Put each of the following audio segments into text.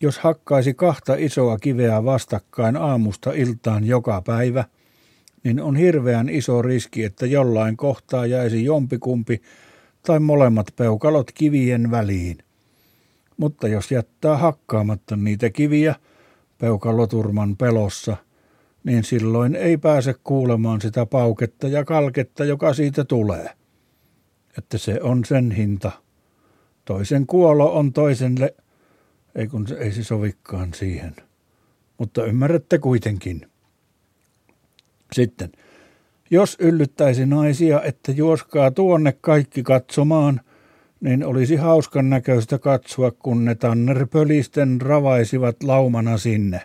jos hakkaisi kahta isoa kiveä vastakkain aamusta iltaan joka päivä, niin on hirveän iso riski, että jollain kohtaa jäisi jompikumpi tai molemmat peukalot kivien väliin. Mutta jos jättää hakkaamatta niitä kiviä peukaloturman pelossa, niin silloin ei pääse kuulemaan sitä pauketta ja kalketta, joka siitä tulee. Että se on sen hinta. Toisen kuolo on toiselle, ei se sovikaan siihen. Mutta ymmärrätte kuitenkin. Sitten, jos yllyttäisi naisia, että juoskaa tuonne kaikki katsomaan, niin olisi hauskan näköistä katsoa, kun ne tannerpölisten ravaisivat laumana sinne.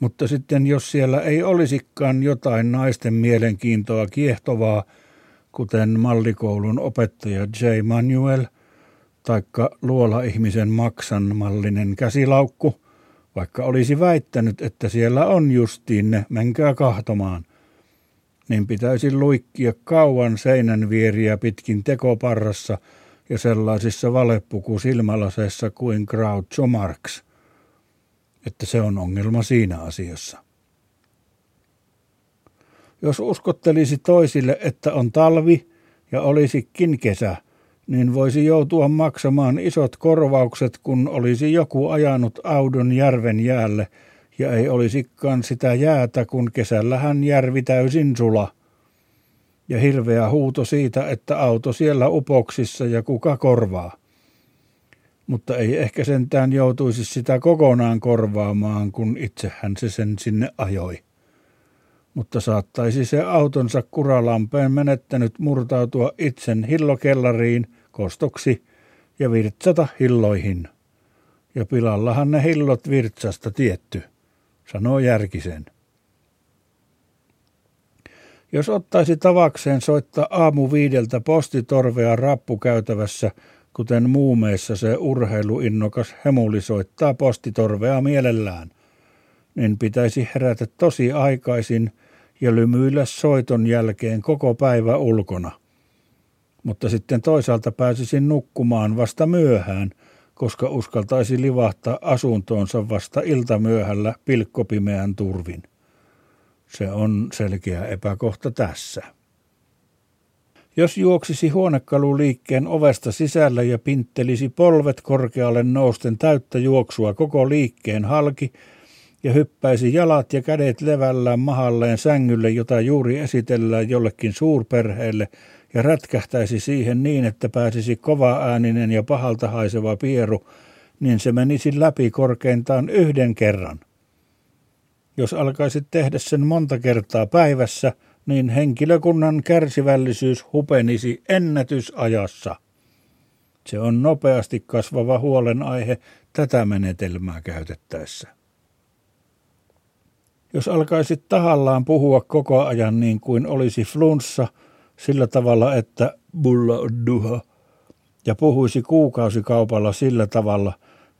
Mutta sitten, jos siellä ei olisikaan jotain naisten mielenkiintoa kiehtovaa, kuten mallikoulun opettaja J. Manuel, taikka luola-ihmisen maksan mallinen käsilaukku, vaikka olisi väittänyt, että siellä on justiin ne, menkää kahtomaan, niin pitäisi luikkia kauan seinän vieriä pitkin tekoparrassa ja sellaisissa valepukusilmälaseissa kuin Groucho Marx. Että se on ongelma siinä asiassa. Jos uskottelisi toisille, että on talvi ja olisikin kesä, niin voisi joutua maksamaan isot korvaukset, kun olisi joku ajanut audon järven jäälle ja ei olisikaan sitä jäätä, kun kesällähän järvi täysin sula. Ja hirveä huuto siitä, että auto siellä upoksissa ja kuka korvaa. Mutta ei ehkä sentään joutuisi sitä kokonaan korvaamaan, kun itsehän se sen sinne ajoi. Mutta saattaisi se autonsa kuralampeen menettänyt murtautua itsen hillokellariin kostoksi ja virtsata hilloihin. Ja pilallahan ne hillot virtsasta tietty, sanoo Järkisen. Jos ottaisi tavakseen soittaa 5:00 postitorvea rappukäytävässä, kuten muumeissa se urheiluinnokas hemuli soittaa postitorvea mielellään, niin pitäisi herätä tosi aikaisin ja lymyillä soiton jälkeen koko päivä ulkona. Mutta sitten toisaalta pääsisin nukkumaan vasta myöhään, koska uskaltaisi livahtaa asuntoonsa vasta iltamyöhällä pilkkopimeän turvin. Se on selkeä epäkohta tässä. Jos juoksisi huonekaluliikkeen ovesta sisällä ja pinttelisi polvet korkealle nousten täyttä juoksua koko liikkeen halki ja hyppäisi jalat ja kädet levällään mahalleen sängylle, jota juuri esitellään jollekin suurperheelle, ja rätkähtäisi siihen niin, että pääsisi kovaääninen ja pahalta haiseva pieru, niin se menisi läpi korkeintaan yhden kerran. Jos alkaisit tehdä sen monta kertaa päivässä, niin henkilökunnan kärsivällisyys hupenisi ennätysajassa. Se on nopeasti kasvava huolenaihe tätä menetelmää käytettäessä. Jos alkaisit tahallaan puhua koko ajan niin kuin olisi flunssa, sillä tavalla, että bulla on duha, ja puhuisi kuukausikaupalla sillä tavalla,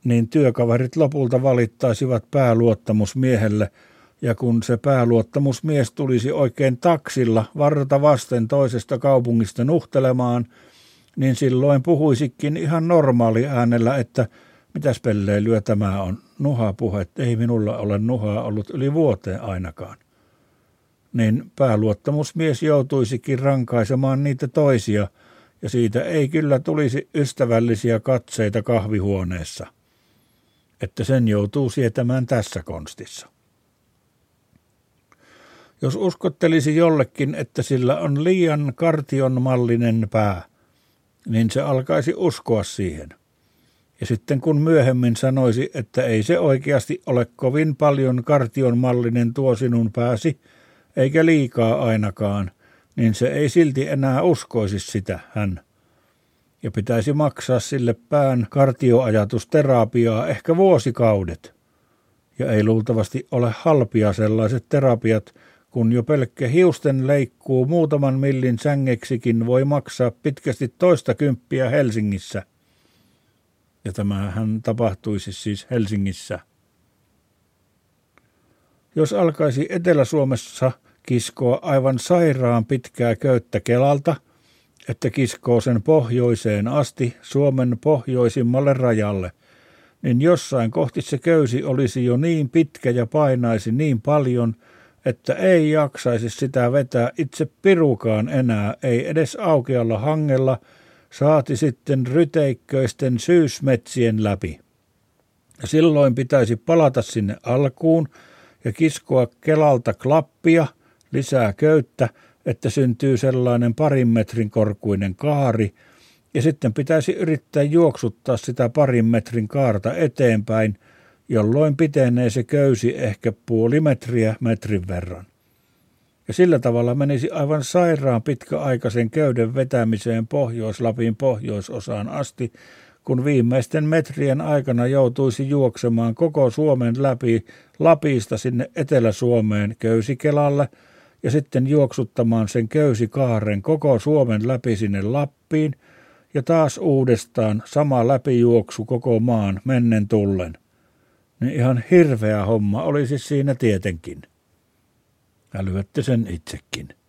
niin työkaverit lopulta valittaisivat pääluottamusmiehelle, ja kun se pääluottamusmies tulisi oikein taksilla varta vasten toisesta kaupungista nuhtelemaan, niin silloin puhuisikin ihan normaali äänellä, että mitäs pelleilyä tämä on, nuhapuhet, ei minulla ole nuhaa ollut yli vuoteen ainakaan. Niin pääluottamusmies joutuisikin rankaisemaan niitä toisia, ja siitä ei kyllä tulisi ystävällisiä katseita kahvihuoneessa, että sen joutuu sietämään tässä konstissa. Jos uskottelisi jollekin, että sillä on liian kartionmallinen pää, niin se alkaisi uskoa siihen. Ja sitten kun myöhemmin sanoisi, että ei se oikeasti ole kovin paljon kartionmallinen tuo sinun pääsi, eikä liikaa ainakaan, niin se ei silti enää uskoisi sitä hän. Ja pitäisi maksaa sille pään kartioajatusterapiaa ehkä vuosikaudet. Ja ei luultavasti ole halpia sellaiset terapiat, kun jo pelkkä hiusten leikkuu muutaman millin sängeksikin voi maksaa pitkästi 20 euroa Helsingissä. Ja tämähän tapahtuisi siis Helsingissä. Jos alkaisi Etelä-Suomessa kiskoa aivan sairaan pitkää köyttä Kelalta, että kiskoo sen pohjoiseen asti Suomen pohjoisimmalle rajalle, niin jossain kohti se köysi olisi jo niin pitkä ja painaisi niin paljon, että ei jaksaisi sitä vetää itse pirukaan enää, ei edes aukealla hangella, saati sitten ryteikköisten syysmetsien läpi. Silloin pitäisi palata sinne alkuun ja kiskoa kelalta klappia, lisää köyttä, että syntyy sellainen parin metrin korkuinen kaari, ja sitten pitäisi yrittää juoksuttaa sitä parin metrin kaarta eteenpäin, jolloin pitenee se köysi ehkä puoli metriä metrin verran. Ja sillä tavalla menisi aivan sairaan pitkäaikaisen köyden vetämiseen Pohjois-Lapin pohjoisosaan asti, kun viimeisten metrien aikana joutuisi juoksemaan koko Suomen läpi Lapista sinne Etelä-Suomeen köysikelalle ja sitten juoksuttamaan sen köysikaaren koko Suomen läpi sinne Lappiin ja taas uudestaan sama läpijuoksu koko maan mennen tullen. Niin ihan hirveä homma olisi siinä tietenkin. Älyetti sen itsekin.